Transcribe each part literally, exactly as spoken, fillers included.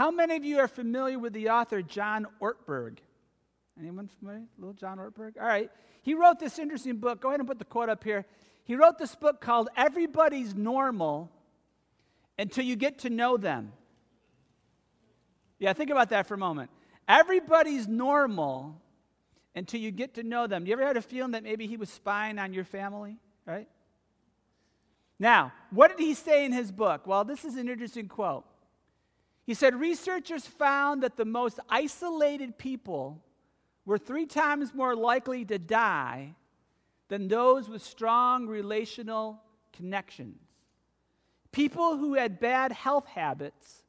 How many of you are familiar with the author John Ortberg? Anyone familiar? Little John Ortberg? All right. He wrote this interesting book. Go ahead and put the quote up here. He wrote this book called Everybody's Normal Until You Get to Know Them. Yeah, think about that for a moment. Everybody's normal until you get to know them. You ever had a feeling that maybe he was spying on your family, right? Now, what did he say in his book? Well, this is an interesting quote. He said, researchers found that the most isolated people were three times more likely to die than those with strong relational connections. People who had bad health habits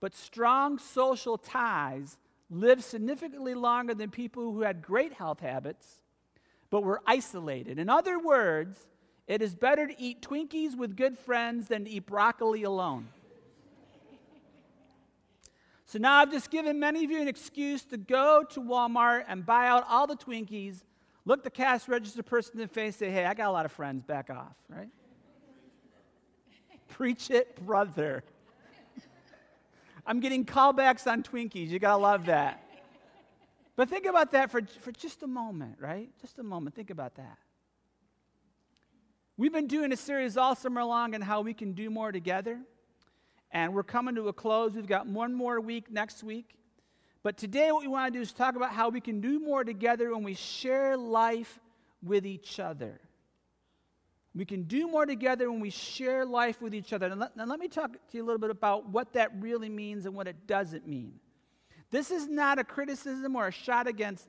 but strong social ties lived significantly longer than people who had great health habits but were isolated. In other words, it is better to eat Twinkies with good friends than to eat broccoli alone. So now I've just given many of you an excuse to go to Walmart and buy out all the Twinkies, look the cash register person in the face, say, hey, I got a lot of friends, back off, right? Preach it, brother. I'm getting callbacks on Twinkies. You gotta love that. But think about that for, for just a moment, right? Just a moment. Think about that. We've been doing a series all summer long on how we can do more together. And we're coming to a close. We've got one more week next week. But today what we want to do is talk about how we can do more together when we share life with each other. We can do more together when we share life with each other. And let, now let me talk to you a little bit about what that really means and what it doesn't mean. This is not a criticism or a shot against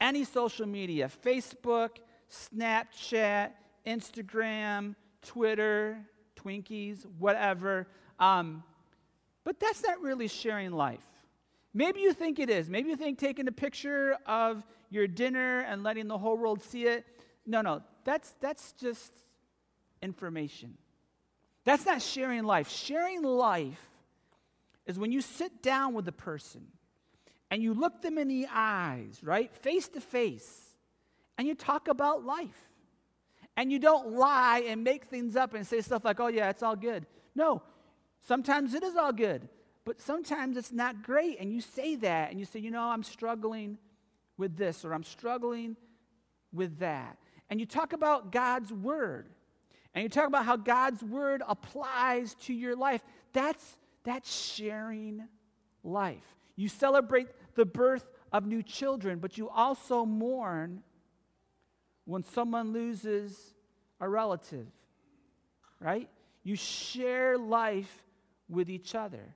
any social media. Facebook, Snapchat, Instagram, Twitter, Twinkies, whatever. Um, but that's not really sharing life. Maybe you think it is. Maybe you think taking a picture of your dinner and letting the whole world see it. No, no, that's that's just information. That's not sharing life. Sharing life is when you sit down with a person and you look them in the eyes, right? Face to face, and you talk about life. And you don't lie and make things up and say stuff like, oh yeah, it's all good. No, sometimes it is all good, but sometimes it's not great. And you say that and you say, you know, I'm struggling with this, or I'm struggling with that. And you talk about God's word. And you talk about how God's word applies to your life. That's, that's sharing life. You celebrate the birth of new children, but you also mourn when someone loses a relative, right? You share life with each other.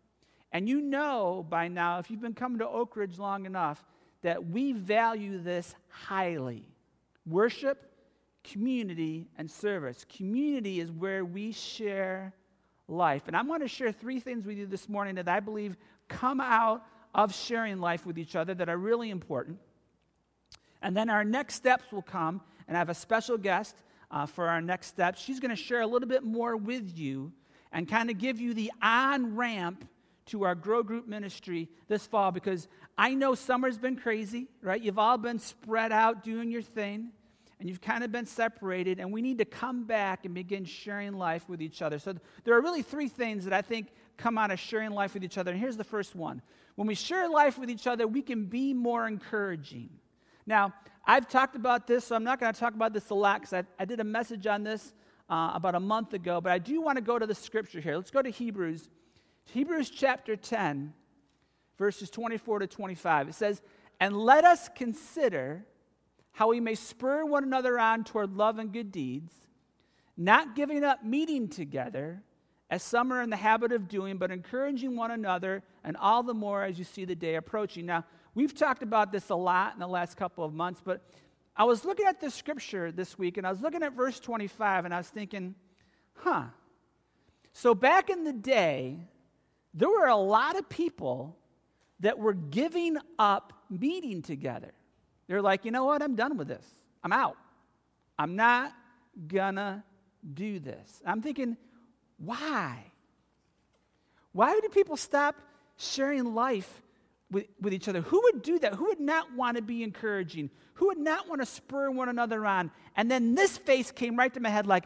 And you know by now, if you've been coming to Oak Ridge long enough, that we value this highly. Worship, community, and service. Community is where we share life. And I'm going to share three things with you this morning that I believe come out of sharing life with each other that are really important. And then our next steps will come, and I have a special guest uh, for our next steps. She's going to share a little bit more with you and kind of give you the on-ramp to our Grow Group ministry this fall, because I know summer's been crazy, right? You've all been spread out doing your thing, and you've kind of been separated, and we need to come back and begin sharing life with each other. So there are really three things that I think come out of sharing life with each other, and here's the first one. When we share life with each other, we can be more encouraging. Now, I've talked about this, so I'm not going to talk about this a lot, because I, I did a message on this uh, about a month ago, but I do want to go to the scripture here. Let's go to Hebrews. Hebrews chapter ten, verses twenty-four to twenty-five. It says, and let us consider how we may spur one another on toward love and good deeds, not giving up meeting together, as some are in the habit of doing, but encouraging one another, and all the more as you see the day approaching. Now, we've talked about this a lot in the last couple of months, but I was looking at this scripture this week, and I was looking at verse twenty-five, and I was thinking, huh. So back in the day, there were a lot of people that were giving up meeting together. They're like, you know what? I'm done with this. I'm out. I'm not gonna do this. I'm thinking, why? Why do people stop sharing life with, with each other? Who would do that? Who would not want to be encouraging? Who would not want to spur one another on? And then this face came right to my head like,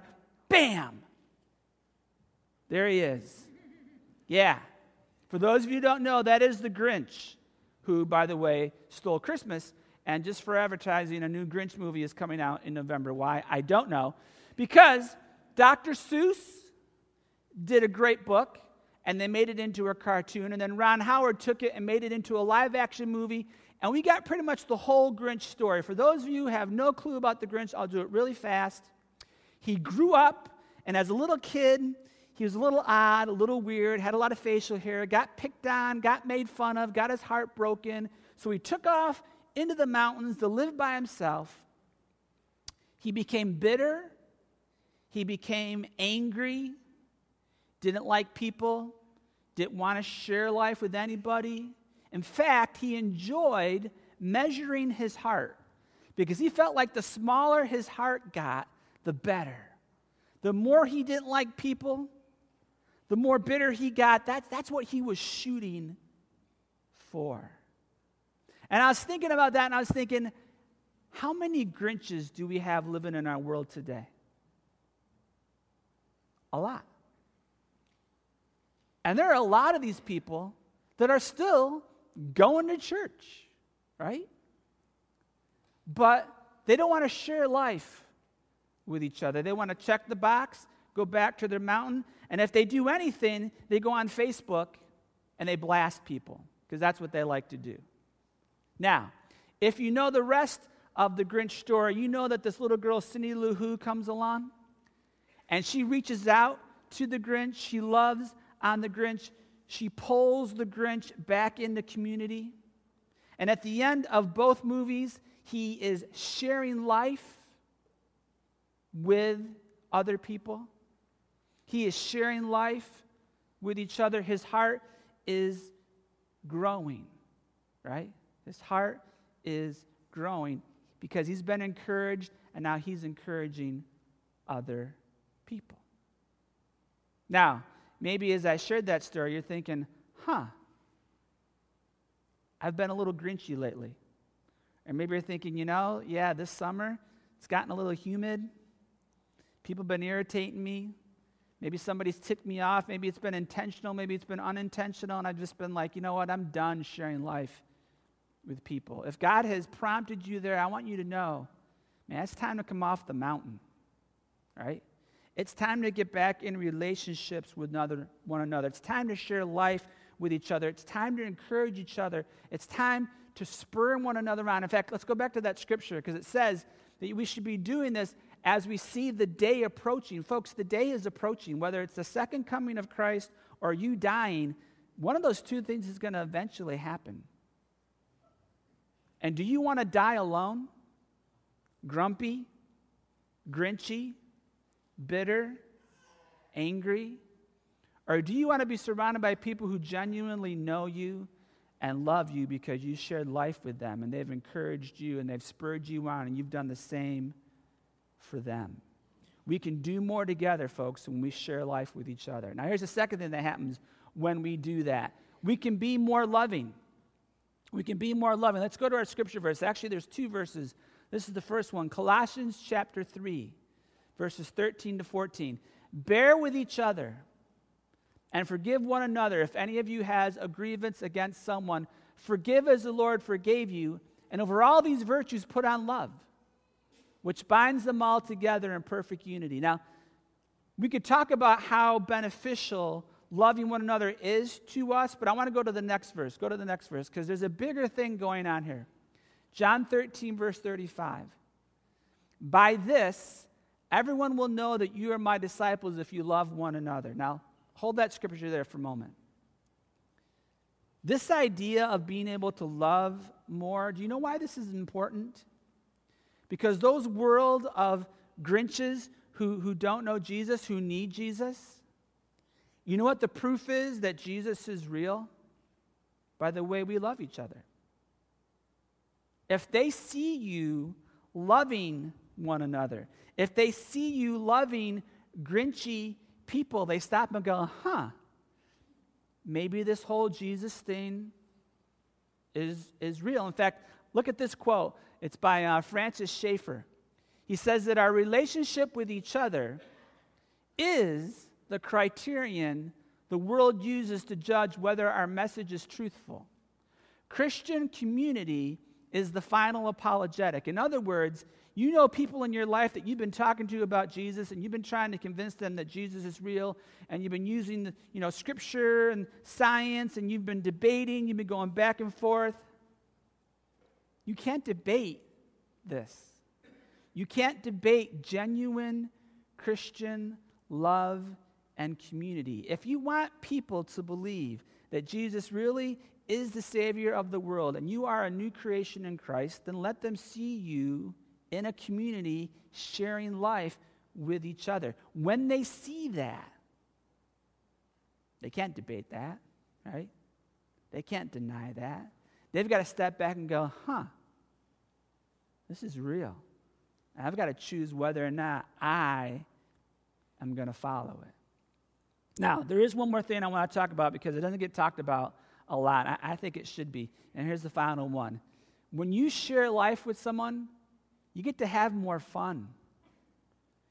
bam! There he is. Yeah. For those of you who don't know, that is the Grinch, who, by the way, stole Christmas. And just for advertising, a new Grinch movie is coming out in November. Why? I don't know. Because Doctor Seuss did a great book, and they made it into a cartoon. And then Ron Howard took it and made it into a live-action movie. And we got pretty much the whole Grinch story. For those of you who have no clue about the Grinch, I'll do it really fast. He grew up, and as a little kid, he was a little odd, a little weird, had a lot of facial hair, got picked on, got made fun of, got his heart broken. So he took off into the mountains to live by himself. He became bitter. He became angry, didn't like people, didn't want to share life with anybody. In fact, he enjoyed measuring his heart because he felt like the smaller his heart got, the better. The more he didn't like people, the more bitter he got. That's, that's what he was shooting for. And I was thinking about that, and I was thinking, how many Grinches do we have living in our world today? A lot. And there are a lot of these people that are still going to church, right? But they don't want to share life with each other. They want to check the box, go back to their mountain, and if they do anything, they go on Facebook and they blast people because that's what they like to do. Now, if you know the rest of the Grinch story, you know that this little girl, Cindy Lou Who, comes along and she reaches out to the Grinch. She loves on the Grinch. She pulls the Grinch back into community. And at the end of both movies, he is sharing life with other people. He is sharing life with each other. His heart is growing, right? His heart is growing because he's been encouraged, and now he's encouraging other people. Now, maybe as I shared that story, you're thinking, huh, I've been a little grinchy lately. Or maybe you're thinking, you know, yeah, this summer it's gotten a little humid. People have been irritating me. Maybe somebody's ticked me off. Maybe it's been intentional. Maybe it's been unintentional. And I've just been like, you know what, I'm done sharing life with people. If God has prompted you there, I want you to know, man, it's time to come off the mountain, right? It's time to get back in relationships with another, one another. It's time to share life with each other. It's time to encourage each other. It's time to spur one another on. In fact, let's go back to that scripture because it says that we should be doing this as we see the day approaching. Folks, the day is approaching, whether it's the second coming of Christ or you dying. One of those two things is going to eventually happen. And do you want to die alone, grumpy, grinchy, bitter, angry? Or do you want to be surrounded by people who genuinely know you and love you because you shared life with them and they've encouraged you and they've spurred you on and you've done the same for them? We can do more together, folks, when we share life with each other. Now, here's the second thing that happens when we do that. We can be more loving. We can be more loving. Let's go to our scripture verse. Actually, there's two verses. This is the first one, Colossians chapter three, verses thirteen to fourteen. Bear with each other and forgive one another. If any of you has a grievance against someone, forgive as the Lord forgave you. And over all these virtues, put on love, which binds them all together in perfect unity. Now, we could talk about how beneficial loving one another is to us, but I want to go to the next verse. Go to the next verse, because there's a bigger thing going on here. John thirteen, verse thirty-five. By this, everyone will know that you are my disciples if you love one another. Now, hold that scripture there for a moment. This idea of being able to love more, do you know why this is important? Because those world of Grinches who, who don't know Jesus, who need Jesus, you know what the proof is that Jesus is real? By the way we love each other. If they see you loving one another, if they see you loving grinchy people, they stop and go, huh, maybe this whole Jesus thing is, is real. In fact, look at this quote. It's by uh, Francis Schaeffer. He says that our relationship with each other is the criterion the world uses to judge whether our message is truthful. Christian community is the final apologetic. In other words, you know people in your life that you've been talking to about Jesus, and you've been trying to convince them that Jesus is real, and you've been using the, you know, scripture and science, and you've been debating, you've been going back and forth. You can't debate this. You can't debate genuine Christian love and community. If you want people to believe that Jesus really is the Savior of the world and you are a new creation in Christ, then let them see you in a community sharing life with each other. When they see that, they can't debate that, right? They can't deny that. They've got to step back and go, huh, this is real. And I've got to choose whether or not I am going to follow it. Now, there is one more thing I want to talk about because it doesn't get talked about a lot. I, I think it should be. And here's the final one. When you share life with someone, you get to have more fun.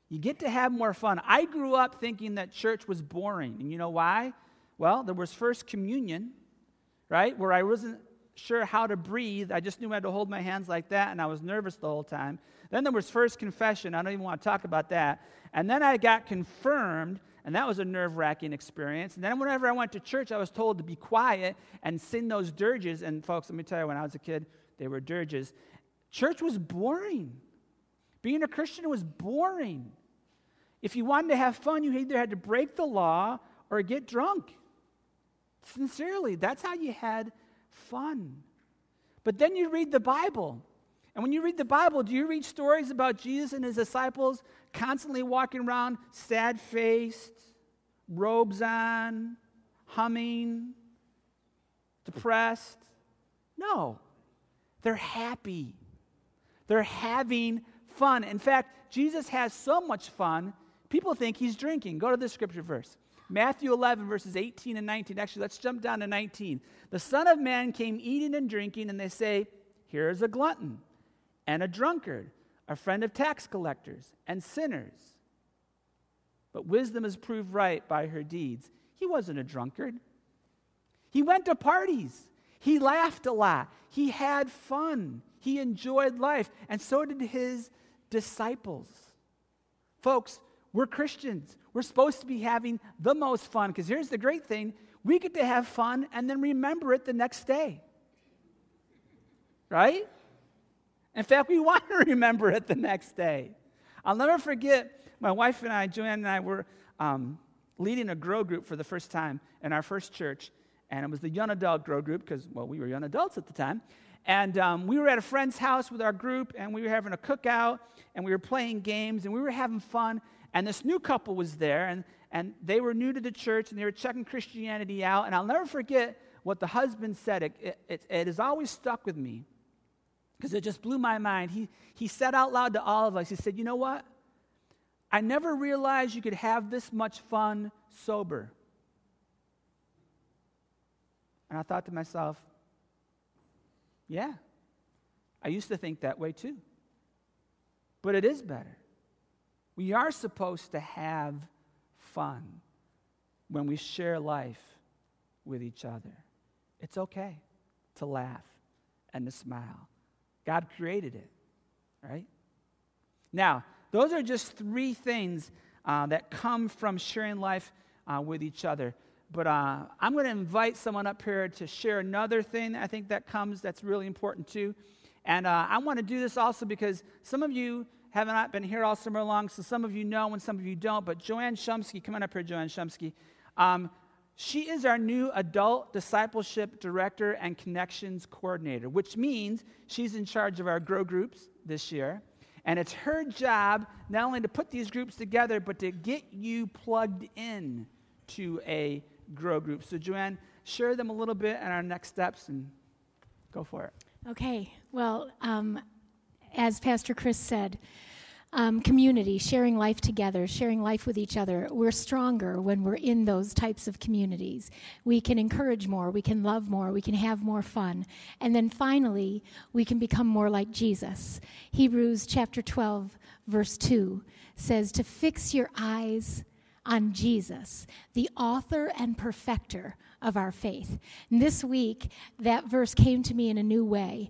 You get to have more fun. I grew up thinking that church was boring. And you know why? Well, there was First Communion, right, where I wasn't sure how to breathe. I just knew I had to hold my hands like that, and I was nervous the whole time. Then there was First Confession. I don't even want to talk about that. And then I got confirmed, and that was a nerve-wracking experience. And then whenever I went to church, I was told to be quiet and sing those dirges. And folks, let me tell you, when I was a kid, they were dirges. Church was boring. Being a Christian was boring. If you wanted to have fun, you either had to break the law or get drunk. Sincerely, that's how you had fun. But then you read the Bible. And when you read the Bible, do you read stories about Jesus and his disciples constantly walking around sad-faced, robes on, humming, depressed? No. They're happy. They're having fun. In fact, Jesus has so much fun, people think he's drinking. Go to the scripture verse. Matthew eleven, verses eighteen and nineteen. Actually, let's jump down to nineteen. The Son of Man came eating and drinking, and they say, here is a glutton and a drunkard, a friend of tax collectors and sinners. But wisdom is proved right by her deeds. He wasn't a drunkard. He went to parties. He laughed a lot. He had fun. He enjoyed life. And so did his disciples. Folks, we're Christians. We're supposed to be having the most fun, because here's the great thing. We get to have fun and then remember it the next day. Right? In fact, we want to remember it the next day. I'll never forget, my wife and I, Joanne and I, were um, leading a grow group for the first time in our first church. And it was the young adult grow group because, well, we were young adults at the time. And um, we were at a friend's house with our group, and we were having a cookout, and we were playing games, and we were having fun. And this new couple was there, and, and they were new to the church, and they were checking Christianity out. And I'll never forget what the husband said. It, it, it, it has always stuck with me because it just blew my mind. He, he said out loud to all of us, he said, you know what? I never realized you could have this much fun sober. And I thought to myself, yeah, I used to think that way too. But it is better. We are supposed to have fun when we share life with each other. It's okay to laugh and to smile. God created it, right? Now, those are just three things uh, that come from sharing life uh, with each other. But uh, I'm going to invite someone up here to share another thing I think that comes that's really important too. And uh, I want to do this also because some of you have not been here all summer long, so some of you know and some of you don't. But Joanne Shumsky, come on up here, Joanne Shumsky. Um, she is our new Adult Discipleship Director and Connections Coordinator, which means she's in charge of our grow groups this year. And it's her job not only to put these groups together, but to get you plugged in to a grow group. So Joanne, share them a little bit and our next steps and go for it. Okay. Well, um, as Pastor Chris said, um, community, sharing life together, sharing life with each other. We're stronger when we're in those types of communities. We can encourage more. We can love more. We can have more fun. And then finally, we can become more like Jesus. Hebrews chapter twelve, verse two says, to fix your eyes on Jesus, the author and perfecter of our faith. And this week, that verse came to me in a new way.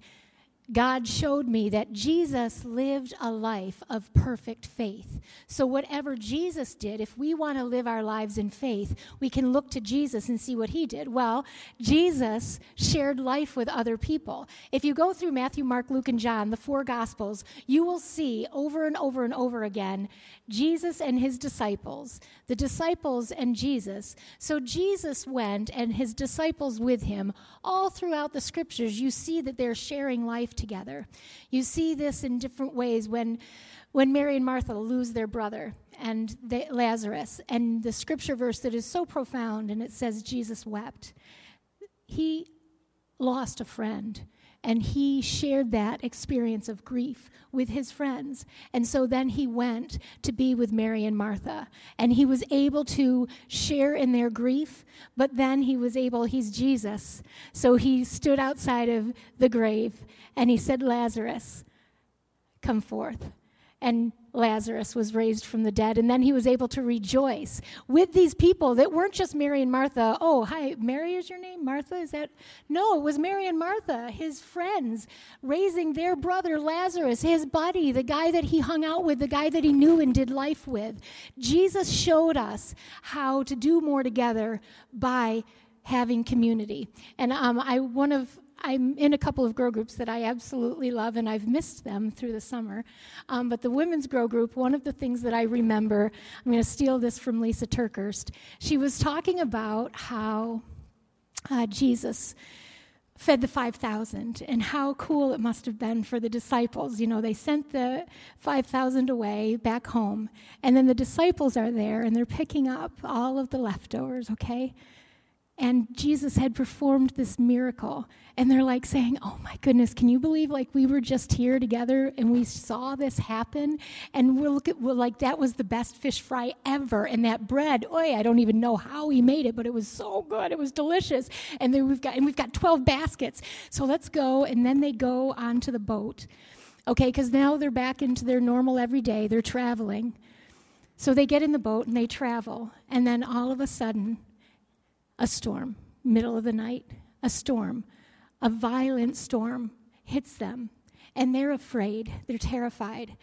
God showed me that Jesus lived a life of perfect faith. So whatever Jesus did, if we want to live our lives in faith, we can look to Jesus and see what he did. Well, Jesus shared life with other people. If you go through Matthew, Mark, Luke, and John, the four Gospels, you will see over and over and over again Jesus and his disciples, the disciples and Jesus. So Jesus went and his disciples with him. All throughout the Scriptures, you see that they're sharing life together. You see this in different ways when when Mary and Martha lose their brother and they, Lazarus, and the scripture verse that is so profound, and it says Jesus wept. He lost a friend, and he shared that experience of grief with his friends. And so then he went to be with Mary and Martha, and he was able to share in their grief, but then he was able, he's Jesus. So he stood outside of the grave, and he said, Lazarus, come forth. And Lazarus was raised from the dead, and then he was able to rejoice with these people that weren't just Mary and Martha. Oh, hi, Mary is your name? Martha, is that? No, it was Mary and Martha, his friends, raising their brother Lazarus, his buddy, the guy that he hung out with, the guy that he knew and did life with. Jesus showed us how to do more together by having community. And um, I one of I'm in a couple of grow groups that I absolutely love, and I've missed them through the summer. Um, but the women's grow group, one of the things that I remember, I'm going to steal this from Lisa Turkhurst. She was talking about how uh, Jesus fed the five thousand, and how cool it must have been for the disciples. You know, they sent the five thousand away back home, and then the disciples are there, and they're picking up all of the leftovers, okay? And Jesus had performed this miracle. And they're like saying, oh my goodness, can you believe like we were just here together and we saw this happen? And we're, look at, we're like, that was the best fish fry ever. And that bread, oy, I don't even know how he made it, but it was so good. It was delicious. And then we've got, and we've got twelve baskets. So let's go. And then they go onto the boat. Okay, because now they're back into their normal everyday. They're traveling. So they get in the boat and they travel. And then all of a sudden, a storm, middle of the night, a storm, a violent storm hits them, and they're afraid, they're terrified,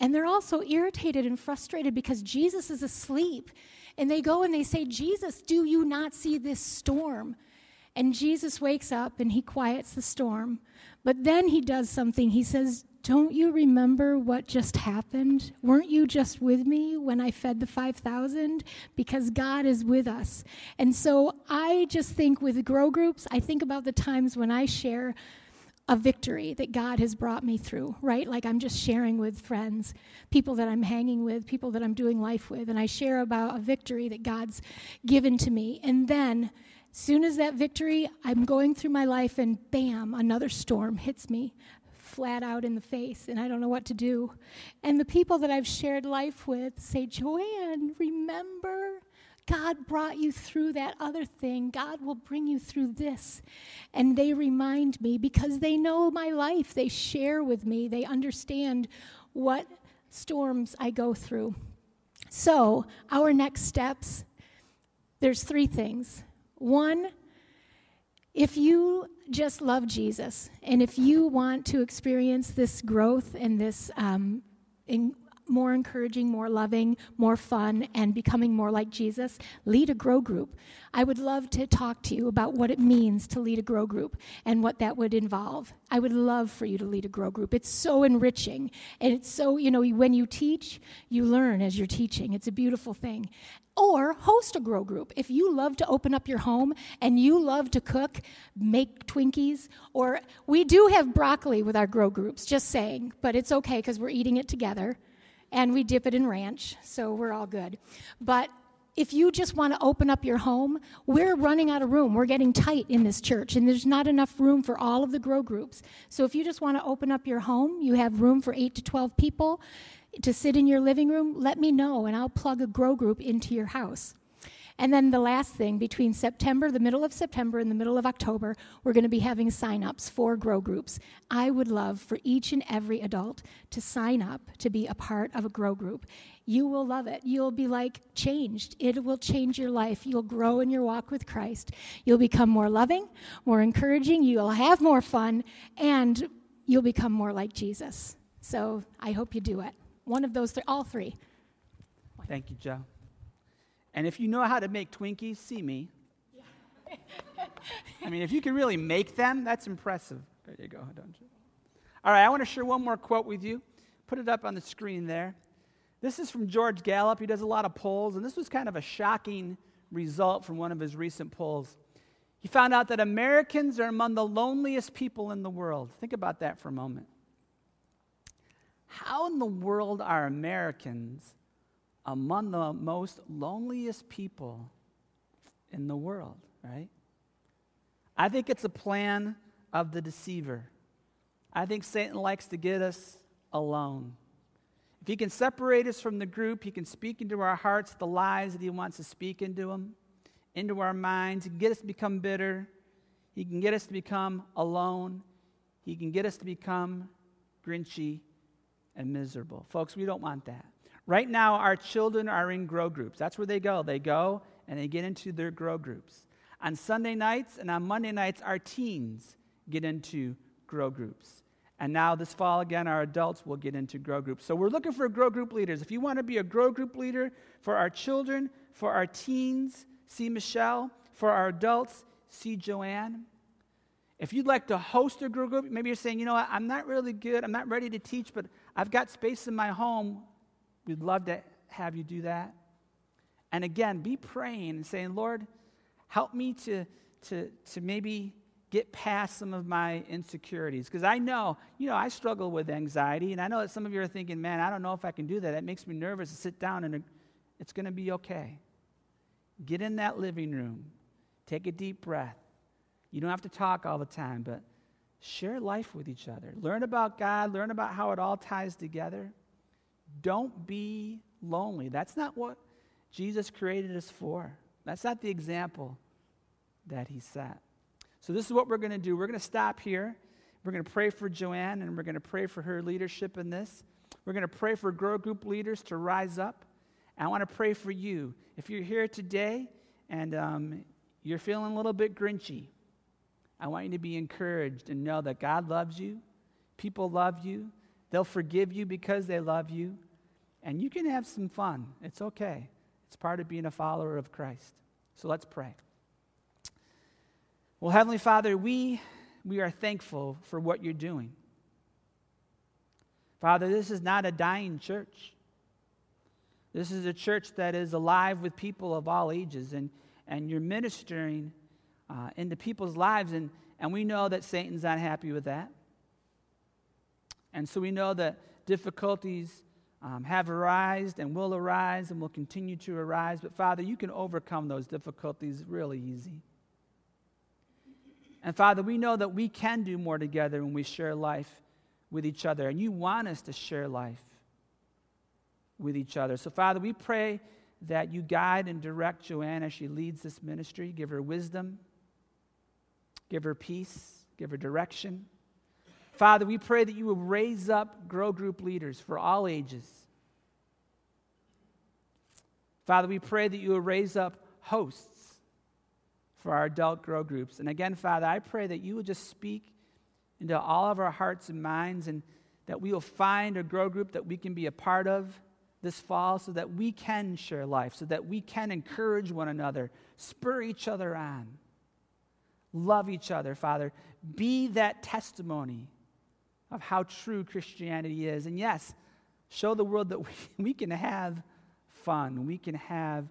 and they're also irritated and frustrated because Jesus is asleep, and they go and they say, Jesus, do you not see this storm? And Jesus wakes up, and he quiets the storm, but then he does something. He says, don't you remember what just happened? Weren't you just with me when I fed the five thousand? Because God is with us. And so I just think with grow groups, I think about the times when I share a victory that God has brought me through, right? Like I'm just sharing with friends, people that I'm hanging with, people that I'm doing life with, and I share about a victory that God's given to me. And then as soon as that victory, I'm going through my life and bam, another storm hits me flat out in the face, and I don't know what to do. And the people that I've shared life with say, Joanne, remember, God brought you through that other thing. God will bring you through this. And they remind me because they know my life. They share with me. They understand what storms I go through. So our next steps, there's three things. One, if you just love Jesus, and if you want to experience this growth and this um, in more encouraging, more loving, more fun, and becoming more like Jesus, lead a grow group. I would love to talk to you about what it means to lead a grow group and what that would involve. I would love for you to lead a grow group. It's so enriching, and it's so, you know, when you teach, you learn as you're teaching. It's a beautiful thing. Or host a grow group. If you love to open up your home and you love to cook, make Twinkies, or we do have broccoli with our grow groups, just saying, but it's okay because we're eating it together and we dip it in ranch, so we're all good. But if you just want to open up your home, we're running out of room. We're getting tight in this church, and there's not enough room for all of the grow groups. So if you just want to open up your home, you have room for eight to twelve people to sit in your living room, let me know, and I'll plug a grow group into your house. And then the last thing, between September, the middle of September and the middle of October, we're going to be having sign-ups for grow groups. I would love for each and every adult to sign up to be a part of a grow group. You will love it. You'll be like changed. It will change your life. You'll grow in your walk with Christ. You'll become more loving, more encouraging. You'll have more fun, and you'll become more like Jesus. So I hope you do it. One of those, th- all three. One. Thank you, Joe. And if you know how to make Twinkies, see me. Yeah. I mean, if you can really make them, that's impressive. There you go, don't you? All right, I want to share one more quote with you. Put it up on the screen there. This is from George Gallup. He does a lot of polls, and this was kind of a shocking result from one of his recent polls. He found out that Americans are among the loneliest people in the world. Think about that for a moment. How in the world are Americans among the most loneliest people in the world, right? I think it's a plan of the deceiver. I think Satan likes to get us alone. If he can separate us from the group, he can speak into our hearts the lies that he wants to speak into them, into our minds. He can get us to become bitter. He can get us to become alone. He can get us to become grinchy and miserable. Folks, we don't want that. Right now, our children are in grow groups. That's where they go. They go and they get into their grow groups. On Sunday nights and on Monday nights, our teens get into grow groups. And now this fall, again, our adults will get into grow groups. So we're looking for grow group leaders. If you want to be a grow group leader for our children, for our teens, see Michelle. For our adults, see Joanne. If you'd like to host a grow group, maybe you're saying, you know what, I'm not really good. I'm not ready to teach, but I've got space in my home. We'd love to have you do that. And again, be praying and saying, Lord, help me to, to, to maybe get past some of my insecurities. Because I know, you know, I struggle with anxiety. And I know that some of you are thinking, man, I don't know if I can do that. That makes me nervous to sit down, and it's going to be okay. Get in that living room. Take a deep breath. You don't have to talk all the time, but share life with each other. Learn about God. Learn about how it all ties together. Don't be lonely. That's not what Jesus created us for. That's not the example that he set. So this is what we're going to do. We're going to stop here. We're going to pray for Joanne, and we're going to pray for her leadership in this. We're going to pray for grow group leaders to rise up. And I want to pray for you. If you're here today and um, you're feeling a little bit grinchy, I want you to be encouraged and know that God loves you. People love you. They'll forgive you because they love you. And you can have some fun. It's okay. It's part of being a follower of Christ. So let's pray. Well, Heavenly Father, we, we are thankful for what you're doing. Father, this is not a dying church. This is a church that is alive with people of all ages. And, and you're ministering uh, into people's lives. And, and we know that Satan's not happy with that. And so we know that difficulties um, have arisen and will arise and will continue to arise. But, Father, you can overcome those difficulties really easy. And, Father, we know that we can do more together when we share life with each other. And you want us to share life with each other. So, Father, we pray that you guide and direct Joanne as she leads this ministry. Give her wisdom. Give her peace. Give her direction. Father, we pray that you will raise up grow group leaders for all ages. Father, we pray that you will raise up hosts for our adult grow groups. And again, Father, I pray that you will just speak into all of our hearts and minds, and that we will find a grow group that we can be a part of this fall, so that we can share life, so that we can encourage one another, spur each other on, love each other, Father. Be that testimony of how true Christianity is. And yes, show the world that we, we can have fun. We can have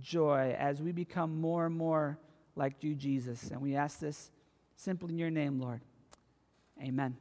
joy as we become more and more like you, Jesus. And we ask this simply in your name, Lord. Amen.